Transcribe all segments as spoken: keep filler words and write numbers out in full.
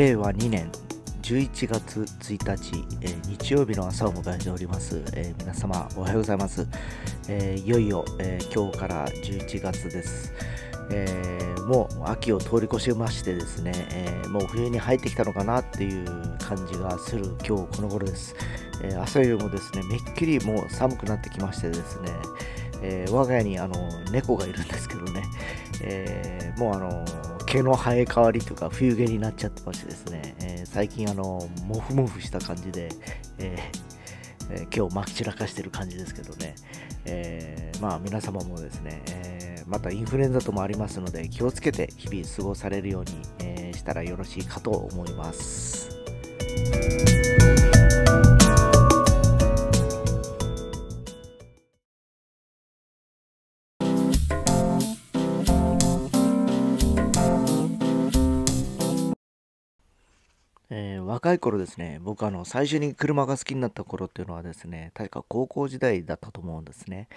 れいわにねんじゅういちがつついたち、えー、日曜日の朝を迎えております、えー、皆様おはようございます、えー、いよいよ、えー、今日からじゅういちがつです、えー、もう秋を通り越しましてですね、えー、もう冬に入ってきたのかなっていう感じがする今日この頃です、えー、朝よりもですねめっきりもう寒くなってきましてですね、えー、我が家にあの猫がいるんですけどね、えー、もうあの毛の生え変わりとか冬毛になっちゃってましてですね、えー、最近あのモフモフした感じで、えーえー、今日まき散らかしてる感じですけどね、えー、まあ皆様もですね、えー、またインフルエンザともありますので気をつけて日々過ごされるように、えー、したらよろしいかと思います。えー、若い頃ですね、僕あの最初に車が好きになった頃っていうのはですね、確か高校時代だったと思うんですね。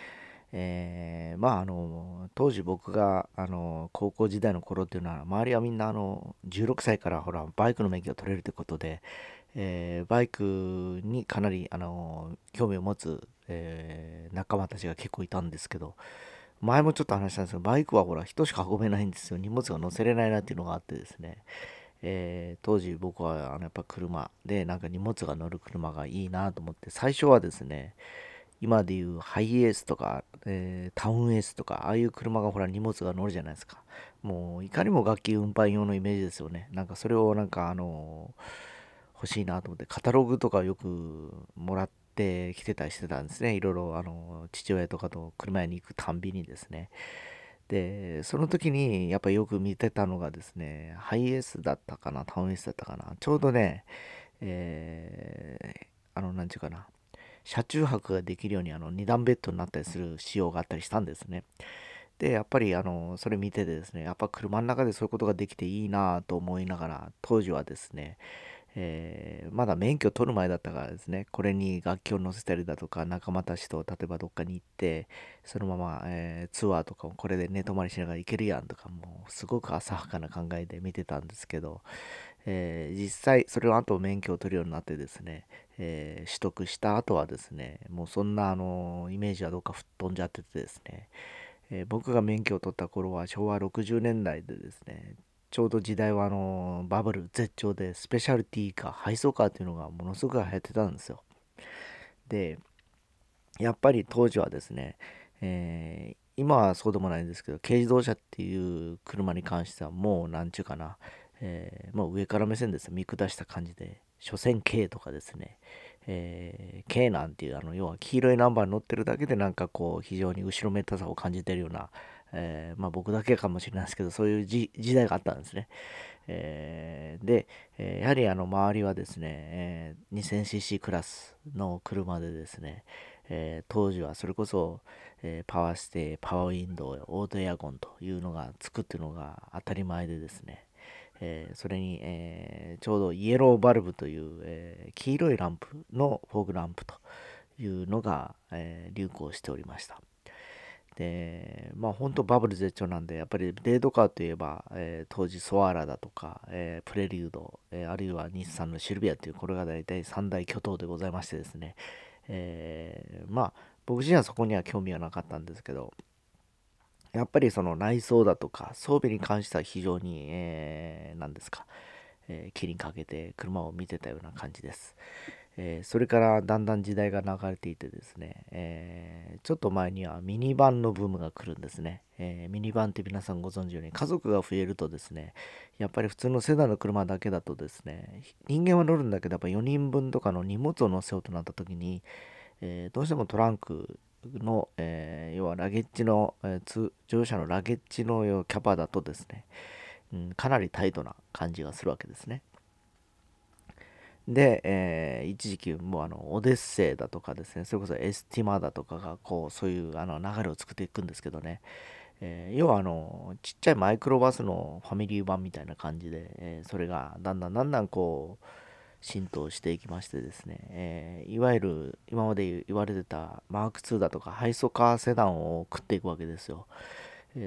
えー、まああの当時僕があの高校時代の頃っていうのは、周りはみんなあのじゅうろくさいからほらバイクの免許が取れるということで、えー、バイクにかなりあの興味を持つ、えー、仲間たちが結構いたんですけど、前もちょっと話したんですけど、バイクはほら人しか運べないんですよ。荷物が乗せれないなっていうのがあってですね。えー、当時僕はあのやっぱ車でなんか荷物が乗る車がいいなと思って、最初はですね今でいうハイエースとか、えー、タウンエースとかああいう車がほら荷物が乗るじゃないですか。もういかにも楽器運搬用のイメージですよね。なんかそれをなんかあの欲しいなと思ってカタログとかよくもらってきてたりしてたんですね。いろいろあの父親とかと車屋に行くたんびにですね。でその時にやっぱよく見てたのがですね、ハイエースだったかなタウンエースだったかな、ちょうどね、えー、あの何て言うかな、車中泊ができるようにあのに段ベッドになったりする仕様があったりしたんですね。でやっぱりあのそれ見ててですね、やっぱ車の中でそういうことができていいなと思いながら、当時はですね、えー、まだ免許取る前だったからですね、これに楽器を乗せたりだとか、仲間たちと例えばどっかに行ってそのまま、えー、ツアーとかもこれで寝泊まりしながら行けるやんとか、もうすごく浅はかな考えで見てたんですけど、えー、実際それをあと免許を取るようになってですね、えー、取得した後はですね、もうそんなあのイメージはどっか吹っ飛んじゃっててですね、えー、僕が免許を取った頃はしょうわろくじゅうねんだいでですね、ちょうど時代はあのバブル絶頂でスペシャルティーカー、配送カーっていうのがものすごく流行ってたんですよ。でやっぱり当時はですね、えー、今はそうでもないんですけど、軽自動車っていう車に関してはもうなんちゅうかな、えー、もう上から目線ですよ、見下した感じで、所詮軽とかですね、えー、軽なんていうあの要は黄色いナンバーに乗ってるだけでなんかこう非常に後ろめたさを感じてるような、えー、まあ僕だけかもしれないですけど、そういう時代があったんですね。えー、で、えー、やはりあの周りはですね、えー、にせんシーシー クラスの車でですね、えー、当時はそれこそ、えー、パワーステー、パワーウィンドウ、オートエアコンというのがつくっていうのが当たり前でですね、えー、それに、えー、ちょうどイエローバルブという、えー、黄色いランプのフォークランプというのが、えー、流行しておりました。でまあ本当バブル絶頂なんで、やっぱりデートカーといえば、えー、当時ソアラだとか、えー、プレリュード、えー、あるいは日産のシルビアという、これが大体さんだい巨頭でございましてですね、えー、まあ僕自身はそこには興味はなかったんですけど、やっぱりその内装だとか装備に関しては非常に、えー、何ですか、えー、気にかけて車を見てたような感じです。えー、それからだんだん時代が流れていてですね、えー、ちょっと前にはミニバンのブームが来るんですね。えー、ミニバンって皆さんご存知のように、家族が増えるとですね、やっぱり普通のセダンの車だけだとですね、人間は乗るんだけどやっぱよにんぶんとかの荷物を乗せようとなった時に、えー、どうしてもトランクの、えー、要はラゲッジの、えー、乗用車のラゲッジのキャパだとですね、うん、かなりタイトな感じがするわけですね。で、えー、一時期もうあのオデッセイだとかですね、それこそエスティマだとかがこうそういうあの流れを作っていくんですけどね、えー、要はあのちっちゃいマイクロバスのファミリー版みたいな感じで、えー、それがだんだんだんだんこう浸透していきましてですね、えー、いわゆる今まで言われてたマークツーだとか配送カーセダンを食っていくわけですよ。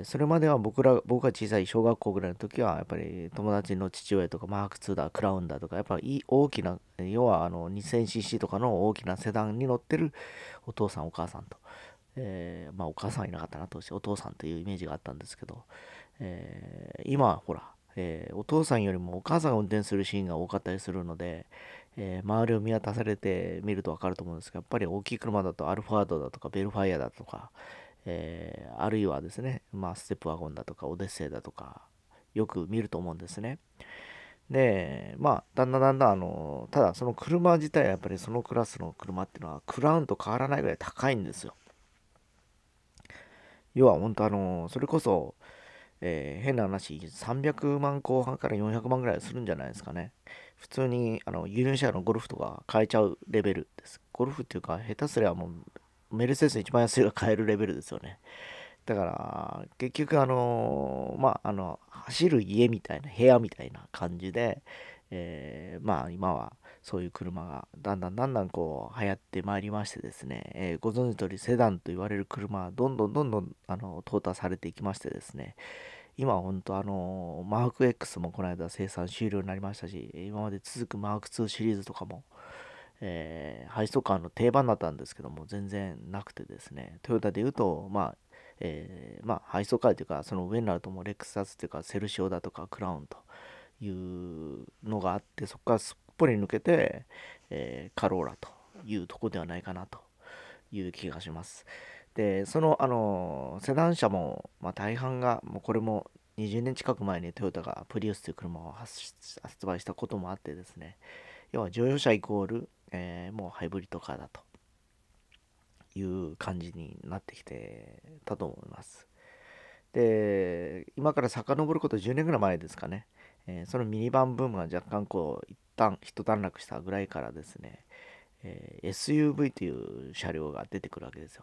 それまでは僕ら僕が小さい小学校ぐらいの時はやっぱり友達の父親とかマークツーだクラウンだとかやっぱり大きな要はあの にせんシーシー とかの大きなセダンに乗ってるお父さんお母さんと、えー、まあお母さんいなかったなとしてお父さんというイメージがあったんですけど、えー、今はほら、えー、お父さんよりもお母さんが運転するシーンが多かったりするので、えー、周りを見渡されてみると分かると思うんですがやっぱり大きい車だとアルファードだとかベルファイアだとかえー、あるいはですね、まあ、ステップワゴンだとかオデッセイだとかよく見ると思うんですね。でまあだんだんだんだんあのただその車自体はやっぱりそのクラスの車っていうのはクラウンと変わらないぐらい高いんですよ。要は本当あのそれこそ、えー、変な話さんびゃくまんこうはんからよんひゃくまんぐらいするんじゃないですかね。普通にあの輸入車のゴルフとか買えちゃうレベルです。ゴルフっていうか下手すりゃもうメルセデス一番安いが買えるレベルですよね。だから結局あのまああの走る家みたいな部屋みたいな感じで、えー、まあ今はそういう車がだんだんだんだんこう流行ってまいりましてですね、えー、ご存知通りセダンと言われる車どんどんどんどんあの淘汰されていきましてですね、今は本当あのマーク X もこの間生産終了になりましたし、今まで続くマークツーシリーズとかもえー、配送カーの定番だったんですけども全然なくてですね、トヨタでいうと、まあえーまあ、配送カーというかその上になるともうレクサスというかセルシオだとかクラウンというのがあって、そこからすっぽり抜けて、えー、カローラというとこではないかなという気がします。でその、あのセダン車も、まあ、大半がもうこれもにじゅうねん近く前にトヨタがプリウスという車を発売したこともあってですね、要は乗用車イコールえー、もうハイブリッドカーだという感じになってきてたと思います。で今から遡ることじゅうねんぐらい前ですかね、えー、そのミニバンブームが若干こう一旦一段落したぐらいからですね、えー、エスユーブイ という車両が出てくるわけですよ、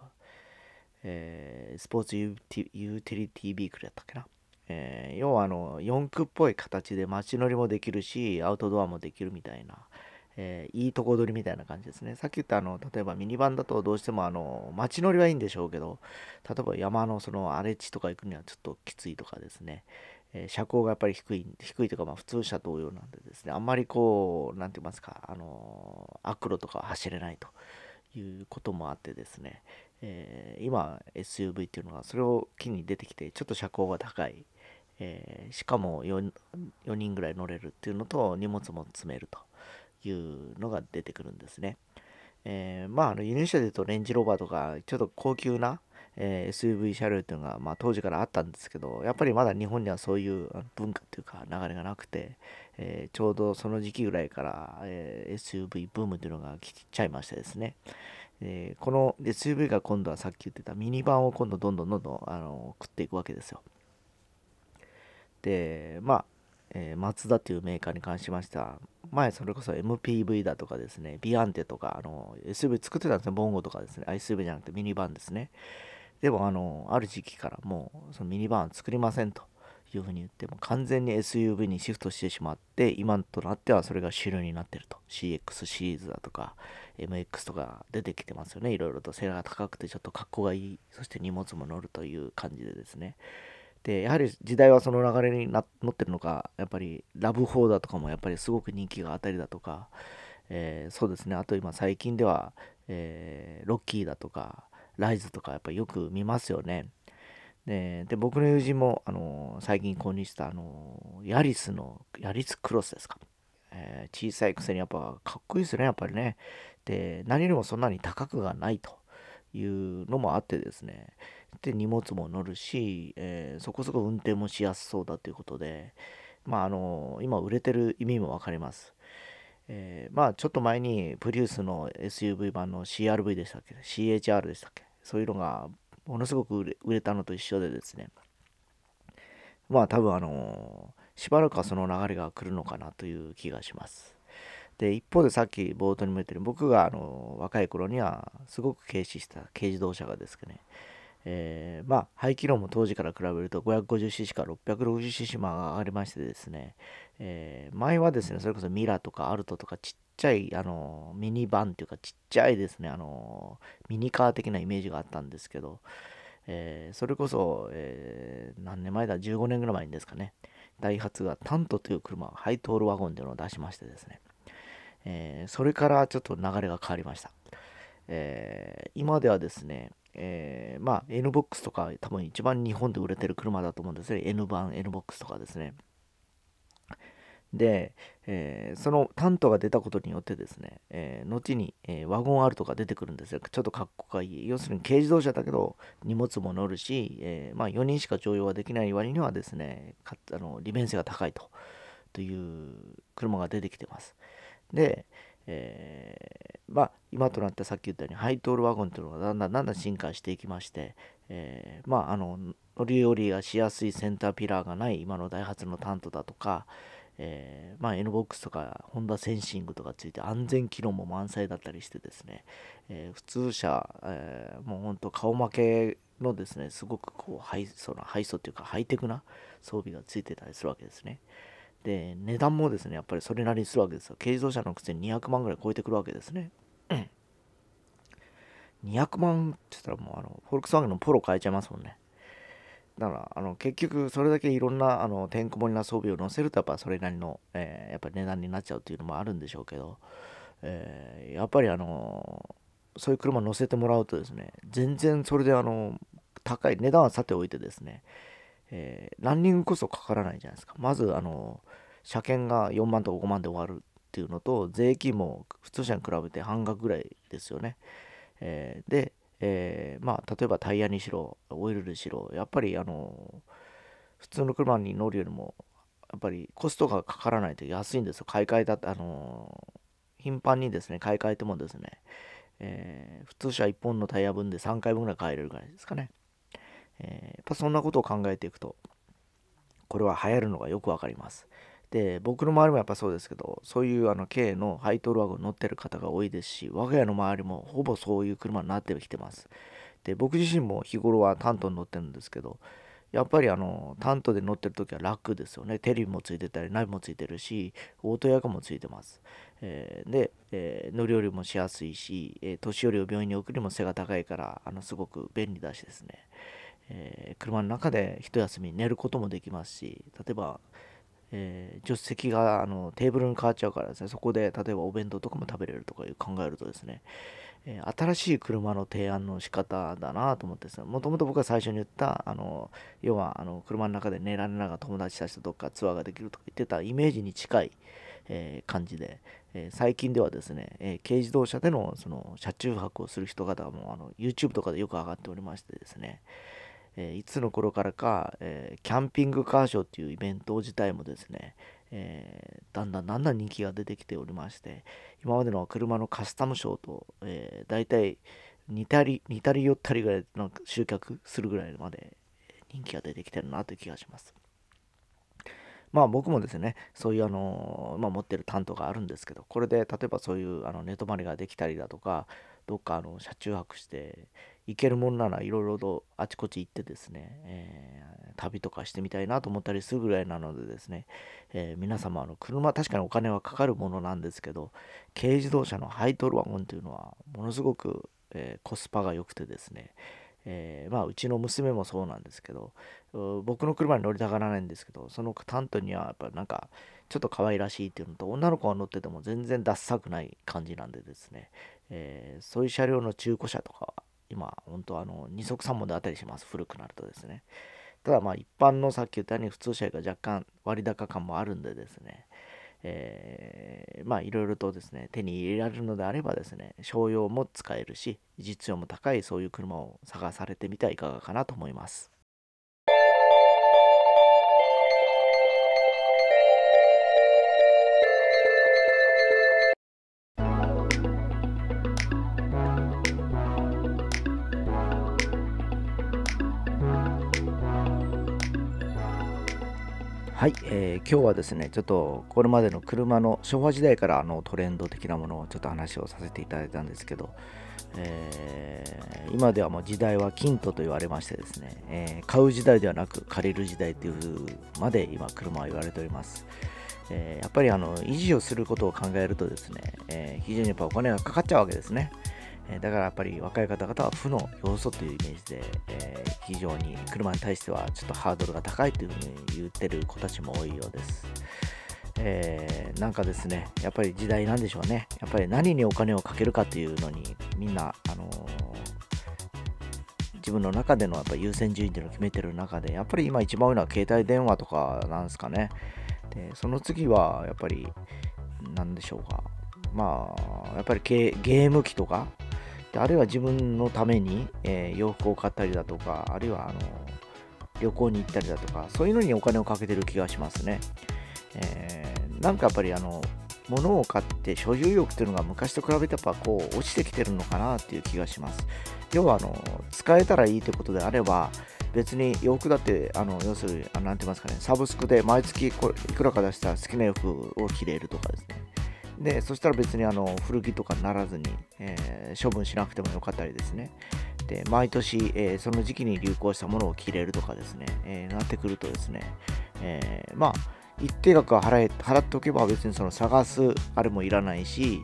えー、スポーツユーティリティビークルだったっけな、えー、要はあの四駆っぽい形で街乗りもできるしアウトドアもできるみたいな、えー、いいとこ取りみたいな感じですね。さっき言ったあの例えばミニバンだとどうしてもあの街乗りはいいんでしょうけど、例えば山のその荒れ地とか行くにはちょっときついとかですね、えー、車高がやっぱり低い低いというか、まあ普通車同様なんでですね、あんまりこうなんて言いますかあのアクロとかは走れないということもあってですね、えー、今 エスユーブイ っていうのがそれを機に出てきてちょっと車高が高い、えー、しかも よにんぐらい乗れるっていうのと荷物も積めるというのが出てくるんですね。えー、まあ、あの輸入車でいうとレンジローバーとかちょっと高級な、えー、エスユーブイ 車両っていうのが、まあ、当時からあったんですけど、やっぱりまだ日本にはそういう文化というか流れがなくて、えー、ちょうどその時期ぐらいから、えー、エスユーブイ ブームというのが来ちゃいましてですね、えー、この エスユーブイ が今度はさっき言ってたミニバンを今度どんどんどんどんあの食っていくわけですよ。でまあえー、マツダというメーカーに関しましては前それこそ エムピーブイ だとかですね、ビアンテとかあの エスユーブイ 作ってたんですね、ボンゴとかですね、エスユーブイ じゃなくてミニバンですね。でもあのある時期からもうそのミニバン作りませんというふうに言っても完全に エスユーブイ にシフトしてしまって、今となってはそれが主流になってると。 シーエックス シリーズだとか エムエックス とか出てきてますよね。いろいろと背が高くてちょっと格好がいい、そして荷物も乗るという感じでですね。でやはり時代はその流れにな乗ってるのか、やっぱりラブフォーだとかもやっぱりすごく人気があったりだとか、えー、そうですね、あと今最近では、えー、ロッキーだとかライズとかやっぱりよく見ますよね。 で, で僕の友人も、あのー、最近購入した、あのー、ヤリスのヤリスクロスですか、えー、小さいくせにやっぱかっこいいですね、やっぱりね。で何よりもそんなに高くがないというのもあってですね、で荷物も乗るし、えー、そこそこ運転もしやすそうだということで、まああの今売れてる意味も分かります。えー、まあちょっと前にプリウスの エスユーブイ 版の シーアールブイ でしたっけ シーエイチアール でしたっけ、そういうのがものすごく売れ、売れたのと一緒でですね、まあ多分あのしばらくはその流れが来るのかなという気がします。で一方でさっき冒頭にも言ったように僕があの若い頃にはすごく軽視した軽自動車がですね、えー、まあ排気量も当時から比べると ごひゃくごじゅうシーシー から ろっぴゃくろくじゅうシーシー も上がりましてですね、えー、前はですねそれこそミラとかアルトとかちっちゃいあのミニバンというかちっちゃいですねあのミニカー的なイメージがあったんですけど、えー、それこそ、えー、何年前だ、じゅうごねんぐらい前にですかね、ダイハツがタントという車、ハイトールワゴンというのを出しましてですね、えー、それからちょっと流れが変わりました。えー、今ではですね、えー、まあ N ボックスとか多分一番日本で売れてる車だと思うんですね。 N 版 N ボックスとかですね。で、えー、そのタントが出たことによってですね、えー、後に、えー、ワゴン R とか出てくるんですよ。ちょっとかっこがいい。要するに軽自動車だけど荷物も乗るし、えーまあ、よにんしか乗用はできない割にはですね、かあの利便性が高いと、という車が出てきてます。で、えー、まあ今となってさっき言ったようにハイトールワゴンというのがだんだんだんだん進化していきまして、えー、まああの乗り降りがしやすいセンターピラーがない今のダイハツのタントだとか、えーまあ、N ボックスとかホンダセンシングとかついて安全機能も満載だったりしてですね、えー、普通車、えー、もうほんと顔負けのですね、すごくこうハイソなハイソっていうかハイテクな装備がついてたりするわけですね。で、値段もですね、やっぱりそれなりにするわけですよ。軽自動車のくせににひゃくまんぐらい超えてくるわけですね。にひゃくまんって言ったらもうあのフォルクスワーゲンのポロ買えちゃいますもんね。だからあの結局それだけいろんなあのてんこ盛りな装備を乗せるとやっぱそれなりの、えー、やっぱり値段になっちゃうっていうのもあるんでしょうけど、えー、やっぱりあのそういう車乗せてもらうとですね、全然それであの高い値段はさておいてですね、えー、ランニングこそかからないじゃないですか。まずあの車検がよんまんとかごまんで終わるっていうのと、税金も普通車に比べて半額ぐらいですよね。えー、でえーまあ、例えばタイヤにしろオイルにしろやっぱりあの普通の車に乗るよりもやっぱりコストがかからないと安いんですよ。買い替えだってあの頻繁にですね買い替えてもですね、えー、普通車いっぽんのタイヤ分でさんかいぶんぐらい買えるぐらいですかね。えー、やっぱそんなことを考えていくとこれは流行るのがよくわかります。で、僕の周りもやっぱそうですけど、そういうあの軽のハイトールワゴン乗ってる方が多いですし、我が家の周りもほぼそういう車になってきてます。で、僕自身も日頃はタントに乗ってるんですけど、やっぱりあのタントで乗ってる時は楽ですよね。テレビもついてたりナビもついてるし、オートエアコンもついてます。えー、で、えー、乗り降りもしやすいし、えー、年寄りを病院に送りも背が高いからあのすごく便利だしですね、えー、車の中で一休み寝ることもできますし、例えばえー、助手席があのテーブルに変わっちゃうからですね、そこで例えばお弁当とかも食べれるとかいう考えるとですね、えー、新しい車の提案の仕方だなと思ってですね、もともと僕が最初に言ったあの要はあの車の中で寝られながら友達たちとどっかツアーができるとか言ってたイメージに近い、えー、感じで、えー、最近ではですね、えー、軽自動車でのその車中泊をする人方もあの YouTube とかでよく上がっておりましてですね、えー、いつの頃からか、えー、キャンピングカーショーっていうイベント自体もですね、えー、だんだんだんだん人気が出てきておりまして、今までの車のカスタムショーと、えー、だいたい似たり似たり寄ったりぐらいなんか集客するぐらいまで人気が出てきてるなという気がします。まあ僕もですね、そういうあの、まあ、持ってるタントがあるんですけど、これで例えばそういうあの寝泊まりができたりだとか、どっかあの車中泊して行けるもんならいろいろとあちこち行ってですね、えー、旅とかしてみたいなと思ったりするぐらいなのでですね、えー、皆様あの車確かにお金はかかるものなんですけど、軽自動車のハイトールワゴンというのはものすごく、えー、コスパが良くてですね、えー、まあうちの娘もそうなんですけど、僕の車に乗りたがらないんですけど、そのタントにはやっぱなんかちょっと可愛らしいっていうのと、女の子が乗ってても全然ダッサくない感じなんでですね、えー、そういう車両の中古車とかは今本当あの二足三本であったりします。古くなるとですね。ただまあ一般のさっき言ったように普通車が若干割高感もあるんでですね、えー、まあいろいろとですね手に入れられるのであればですね、商用も使えるし実用も高いそういう車を探されてみてはいかがかなと思います。はい、えー、今日はですねちょっとこれまでの車の昭和時代からあのトレンド的なものをちょっと話をさせていただいたんですけど、えー、今ではもう時代は金とと言われましてですね、えー、買う時代ではなく借りる時代というまで今車は言われております。えー、やっぱりあの維持をすることを考えるとですね、えー、非常にやっぱお金がかかっちゃうわけですね。えー、だからやっぱり若い方々は負の要素というイメージで、えー、非常に車に対してはちょっとハードルが高いというふうに言ってる子たちも多いようです。えー、なんかですね、やっぱり時代なんでしょうね。やっぱり何にお金をかけるかというのにみんな、あのー、自分の中でのやっぱ優先順位というのを決めてる中で、やっぱり今一番多いのは携帯電話とかなんですかね。でその次はやっぱり何でしょうか、まあやっぱりゲーム機とか、あるいは自分のために、えー、洋服を買ったりだとか、あるいはあの旅行に行ったりだとか、そういうのにお金をかけてる気がしますね。えー、なんかやっぱりあの物を買って所有欲というのが昔と比べてやっぱこう落ちてきてるのかなっていう気がします。要はあの使えたらいいということであれば、別に洋服だってあの要するに何て言いますかね、サブスクで毎月これいくらか出したら好きな洋服を着れるとかですね。でそしたら別にあの古着とかにならずに、えー、処分しなくてもよかったりですね。で毎年、えー、その時期に流行したものを着れるとかですね、えー、なってくるとですね、えー、まあ一定額は 払, 払っておけば別にその探すあれもいらないし、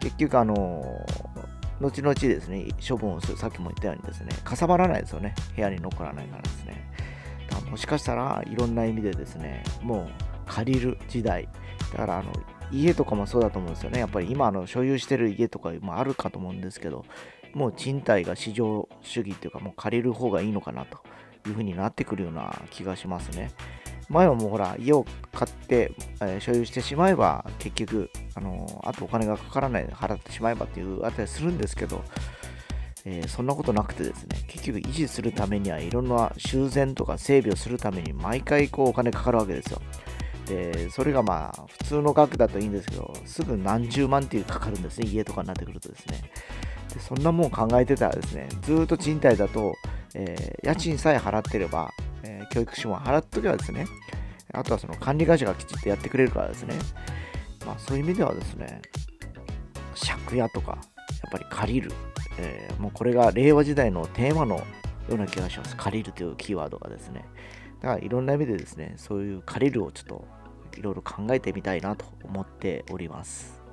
結局あの後々ですね処分をする、さっきも言ったようにですね、かさばらないですよね、部屋に残らないからですね。だからもしかしたらいろんな意味でですね、もう借りる時代だから、あの家とかもそうだと思うんですよね。やっぱり今あの所有してる家とかもあるかと思うんですけど、もう賃貸が市場主義というか、もう借りる方がいいのかなというふうになってくるような気がしますね。前はもうほら家を買って、えー、所有してしまえば結局、あのー、あとお金がかからないで払ってしまえばっていうあたりするんですけど、えー、そんなことなくてですね、結局維持するためにはいろんな修繕とか整備をするために毎回こうお金かかるわけですよ。でそれがまあ普通の額だといいんですけど、すぐ何十万っていうかかるんですね、家とかになってくるとですね。でそんなもん考えてたらですね、ずっと賃貸だと、えー、家賃さえ払ってれば、えー、教育費も払っとけばですね、あとはその管理会社がきちっとやってくれるからですね、まあ、そういう意味ではですね、借家とかやっぱり借りる、えー、もうこれが令和時代のテーマのような気がします。借りるというキーワードがですね、だからいろんな意味でですね、そういう借りるをちょっといろいろ考えてみたいなと思っております。